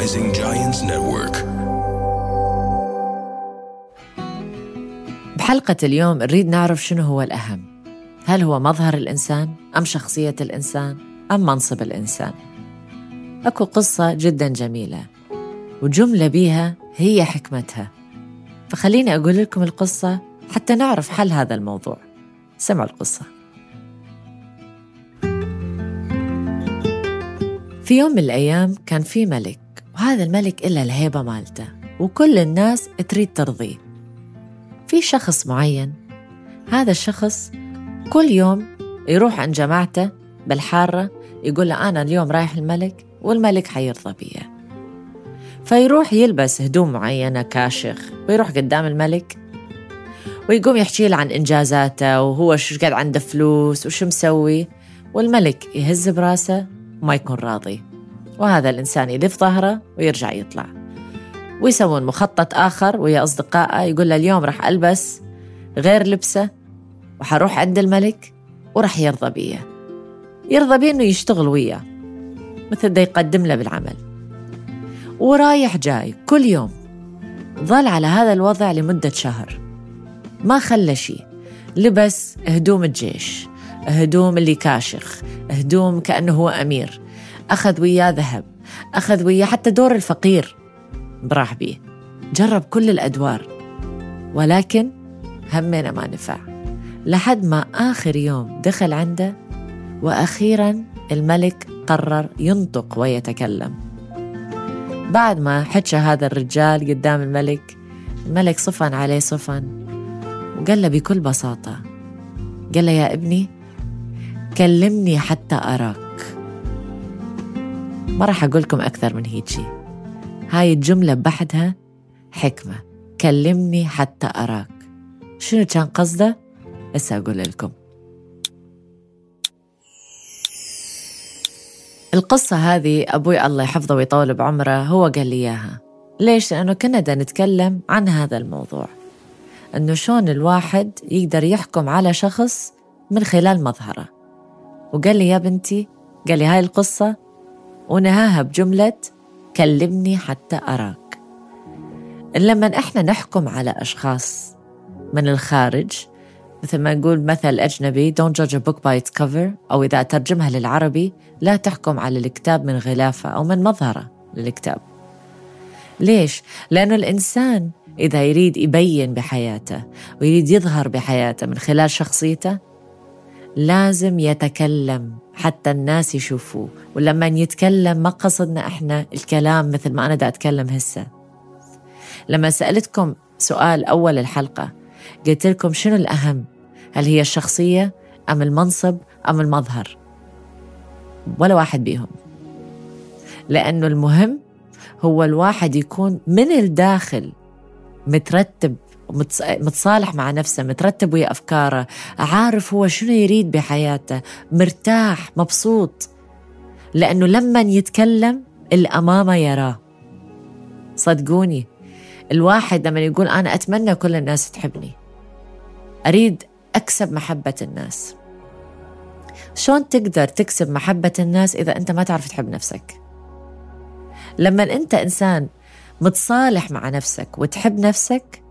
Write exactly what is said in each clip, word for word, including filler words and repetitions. Rising Giants Network. بحلقة اليوم نريد نعرف شنو هو الأهم. هل هو مظهر الإنسان؟ أم شخصية الإنسان؟ أم منصب الإنسان؟ أكو قصة جدا جميلة وجملة بيها هي حكمتها، فخليني أقول لكم القصة حتى نعرف حل هذا الموضوع. سمعوا القصة. في يوم من الأيام كان في ملك، وهذا الملك إلا الهيبة مالته وكل الناس تريد ترضيه. في شخص معين، هذا الشخص كل يوم يروح عند جماعته بالحارة يقول له أنا اليوم رايح الملك والملك حيرضى بيه. فيروح يلبس هدوم معينة كاشخ ويروح قدام الملك ويقوم يحكي له عن إنجازاته وهو شو قاعد عنده فلوس وشو مسوي، والملك يهز براسه وما يكون راضي، وهذا الإنسان يلف ظهره ويرجع يطلع. ويسوون مخطط آخر ويا أصدقائه، يقول له اليوم راح ألبس غير لبسه وحروح عند الملك وراح يرضى بيه، يرضى بيه إنه يشتغل وياه مثل ده يقدم له بالعمل. ورايح جاي كل يوم، ظل على هذا الوضع لمدة شهر، ما خلى شيء. لبس هدوم الجيش، هدوم اللي كاشخ، هدوم كأنه هو أمير، أخذ وياه ذهب، أخذ وياه حتى دور الفقير براح بيه، جرب كل الأدوار، ولكن همنا ما نفع. لحد ما آخر يوم دخل عنده، وأخيراً الملك قرر ينطق ويتكلم. بعد ما حكى هذا الرجال قدام الملك، الملك صفن عليه صفن وقال له بكل بساطة، قال له يا ابني كلمني حتى أراك. ما راح أقولكم أكثر من هيجي، هاي الجملة بحدها حكمة. كلمني حتى أراك، شنو كان قصده هسه أقول لكم. القصة هذه أبوي الله يحفظه ويطول بعمره هو قال لي إياها. ليش؟ لأنه كنا دا نتكلم عن هذا الموضوع، أنه شون الواحد يقدر يحكم على شخص من خلال مظهره. وقال لي يا بنتي، قال لي هاي القصة ونهاها بجملة كلمني حتى أراك. لما إحنا نحكم على أشخاص من الخارج، مثل ما نقول مثل أجنبي don't judge a book by its cover، أو إذا ترجمها للعربي لا تحكم على الكتاب من غلافه أو من مظهره للكتاب. ليش؟ لأنه الإنسان إذا يريد يبين بحياته ويريد يظهر بحياته من خلال شخصيته لازم يتكلم حتى الناس يشوفوه. ولما يتكلم ما قصدنا إحنا الكلام مثل ما أنا دا أتكلم هسه. لما سألتكم سؤال أول الحلقة قلت لكم شنو الأهم، هل هي الشخصية أم المنصب أم المظهر؟ ولا واحد بيهم، لأنه المهم هو الواحد يكون من الداخل مترتب متصالح مع نفسه، مترتب ويا أفكاره، عارف هو شنو يريد بحياته، مرتاح مبسوط. لأنه لما يتكلم الأمامة يراه. صدقوني الواحد لما يقول أنا أتمنى كل الناس تحبني، أريد أكسب محبة الناس. شون تقدر تكسب محبة الناس إذا أنت ما تعرف تحب نفسك؟ لما أنت إنسان متصالح مع نفسك وتحب نفسك،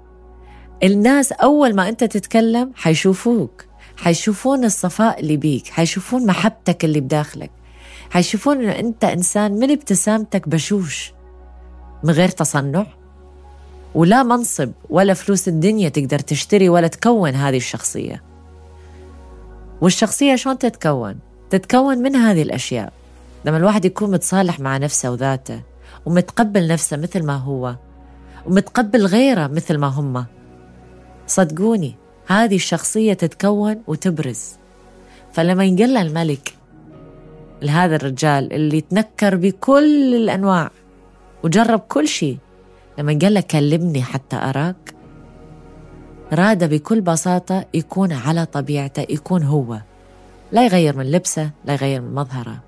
الناس أول ما أنت تتكلم حيشوفوك، حيشوفون الصفاء اللي بيك، حيشوفون محبتك اللي بداخلك، حيشوفون أن أنت إنسان من ابتسامتك بشوش، من غير تصنع، ولا منصب ولا فلوس الدنيا تقدر تشتري ولا تكون هذه الشخصية. والشخصية شلون تتكون؟ تتكون من هذه الأشياء. لما الواحد يكون متصالح مع نفسه وذاته، ومتقبل نفسه مثل ما هو، ومتقبل غيره مثل ما هم، صدقوني هذه الشخصية تتكون وتبرز. فلما ينقل الملك لهذا الرجال اللي تنكر بكل الأنواع وجرب كل شيء. لما قال له كلمني حتى أراك، راد بكل بساطة يكون على طبيعته، يكون هو، لا يغير من لبسه، لا يغير من مظهره.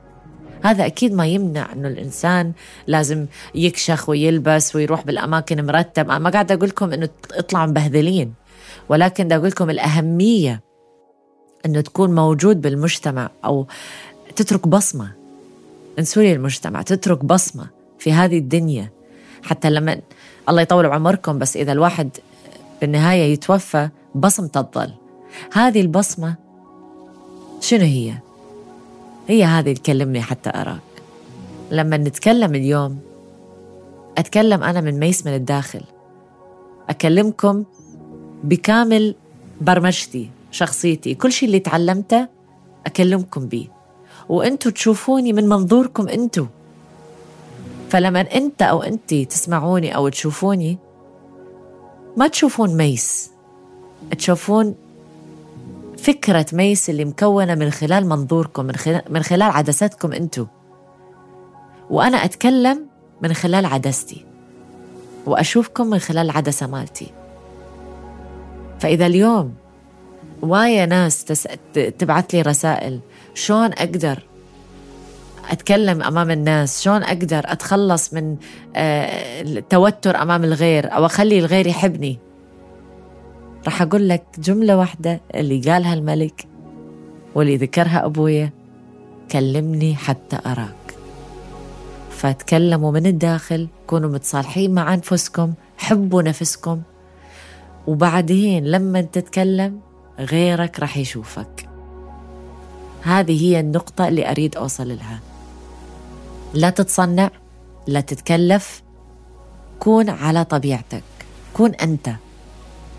هذا أكيد ما يمنع أنه الإنسان لازم يكشخ ويلبس ويروح بالأماكن مرتب. أنا ما قاعد أقول لكم أنه اطلعوا مبهذلين، ولكن دا أقول لكم الأهمية أنه تكون موجود بالمجتمع أو تترك بصمة. انسوا لي المجتمع، تترك بصمة في هذه الدنيا. حتى لما الله يطول عمركم، بس إذا الواحد بالنهاية يتوفى بصمة تظل. هذه البصمة شنو هي؟ هي هذه تكلمني حتى أراك. لما نتكلم اليوم أتكلم أنا من ميس من الداخل، أكلمكم بكامل برمجتي، شخصيتي، كل شيء اللي تعلمته أكلمكم بيه، وأنتوا تشوفوني من منظوركم أنتوا. فلما أنت أو أنتي تسمعوني أو تشوفوني ما تشوفون ميس، تشوفون فكرة ميس اللي مكونة من خلال منظوركم، من خلال, من خلال عدستكم أنتوا. وأنا أتكلم من خلال عدستي وأشوفكم من خلال عدسة مالتي. فإذا اليوم وايا ناس تس... تبعث لي رسائل شون أقدر أتكلم أمام الناس، شون أقدر أتخلص من التوتر أمام الغير أو أخلي الغير يحبني، رح أقول لك جملة واحدة اللي قالها الملك واللي ذكرها أبويا: كلمني حتى أراك. فتكلموا من الداخل، كونوا متصالحين مع أنفسكم، حبوا نفسكم، وبعدين لما تتكلم غيرك رح يشوفك. هذه هي النقطة اللي أريد أوصل لها. لا تتصنع، لا تتكلف، كون على طبيعتك، كون أنت،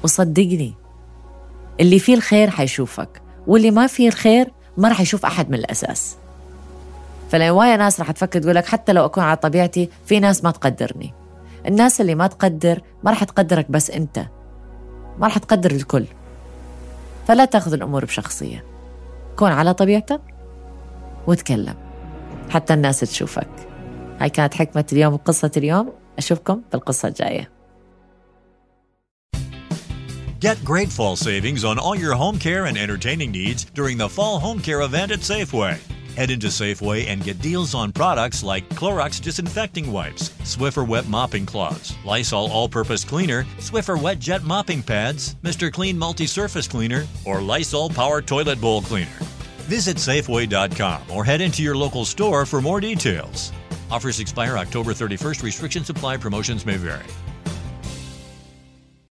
وصدقني اللي فيه الخير حيشوفك، واللي ما فيه الخير ما رح يشوف أحد من الأساس. فلوايا ناس رح تفكر تقولك حتى لو أكون على طبيعتي في ناس ما تقدرني. الناس اللي ما تقدر ما رح تقدرك، بس أنت ما رح تقدر الكل. فلا تأخذ الأمور بشخصية، كون على طبيعتك وتكلم حتى الناس تشوفك. هاي كانت حكمة اليوم وقصة اليوم. أشوفكم بالقصة الجاية. Get great fall savings on all your home care and entertaining needs during the fall home care event at Safeway. Head into Safeway and get deals on products like Clorox disinfecting wipes, Swiffer wet mopping cloths, Lysol all-purpose cleaner, Swiffer wet jet mopping pads, Mister Clean multi-surface cleaner, or Lysol power toilet bowl cleaner. Visit Safeway dot com or head into your local store for more details. Offers expire October thirty-first. Restrictions apply. Promotions may vary.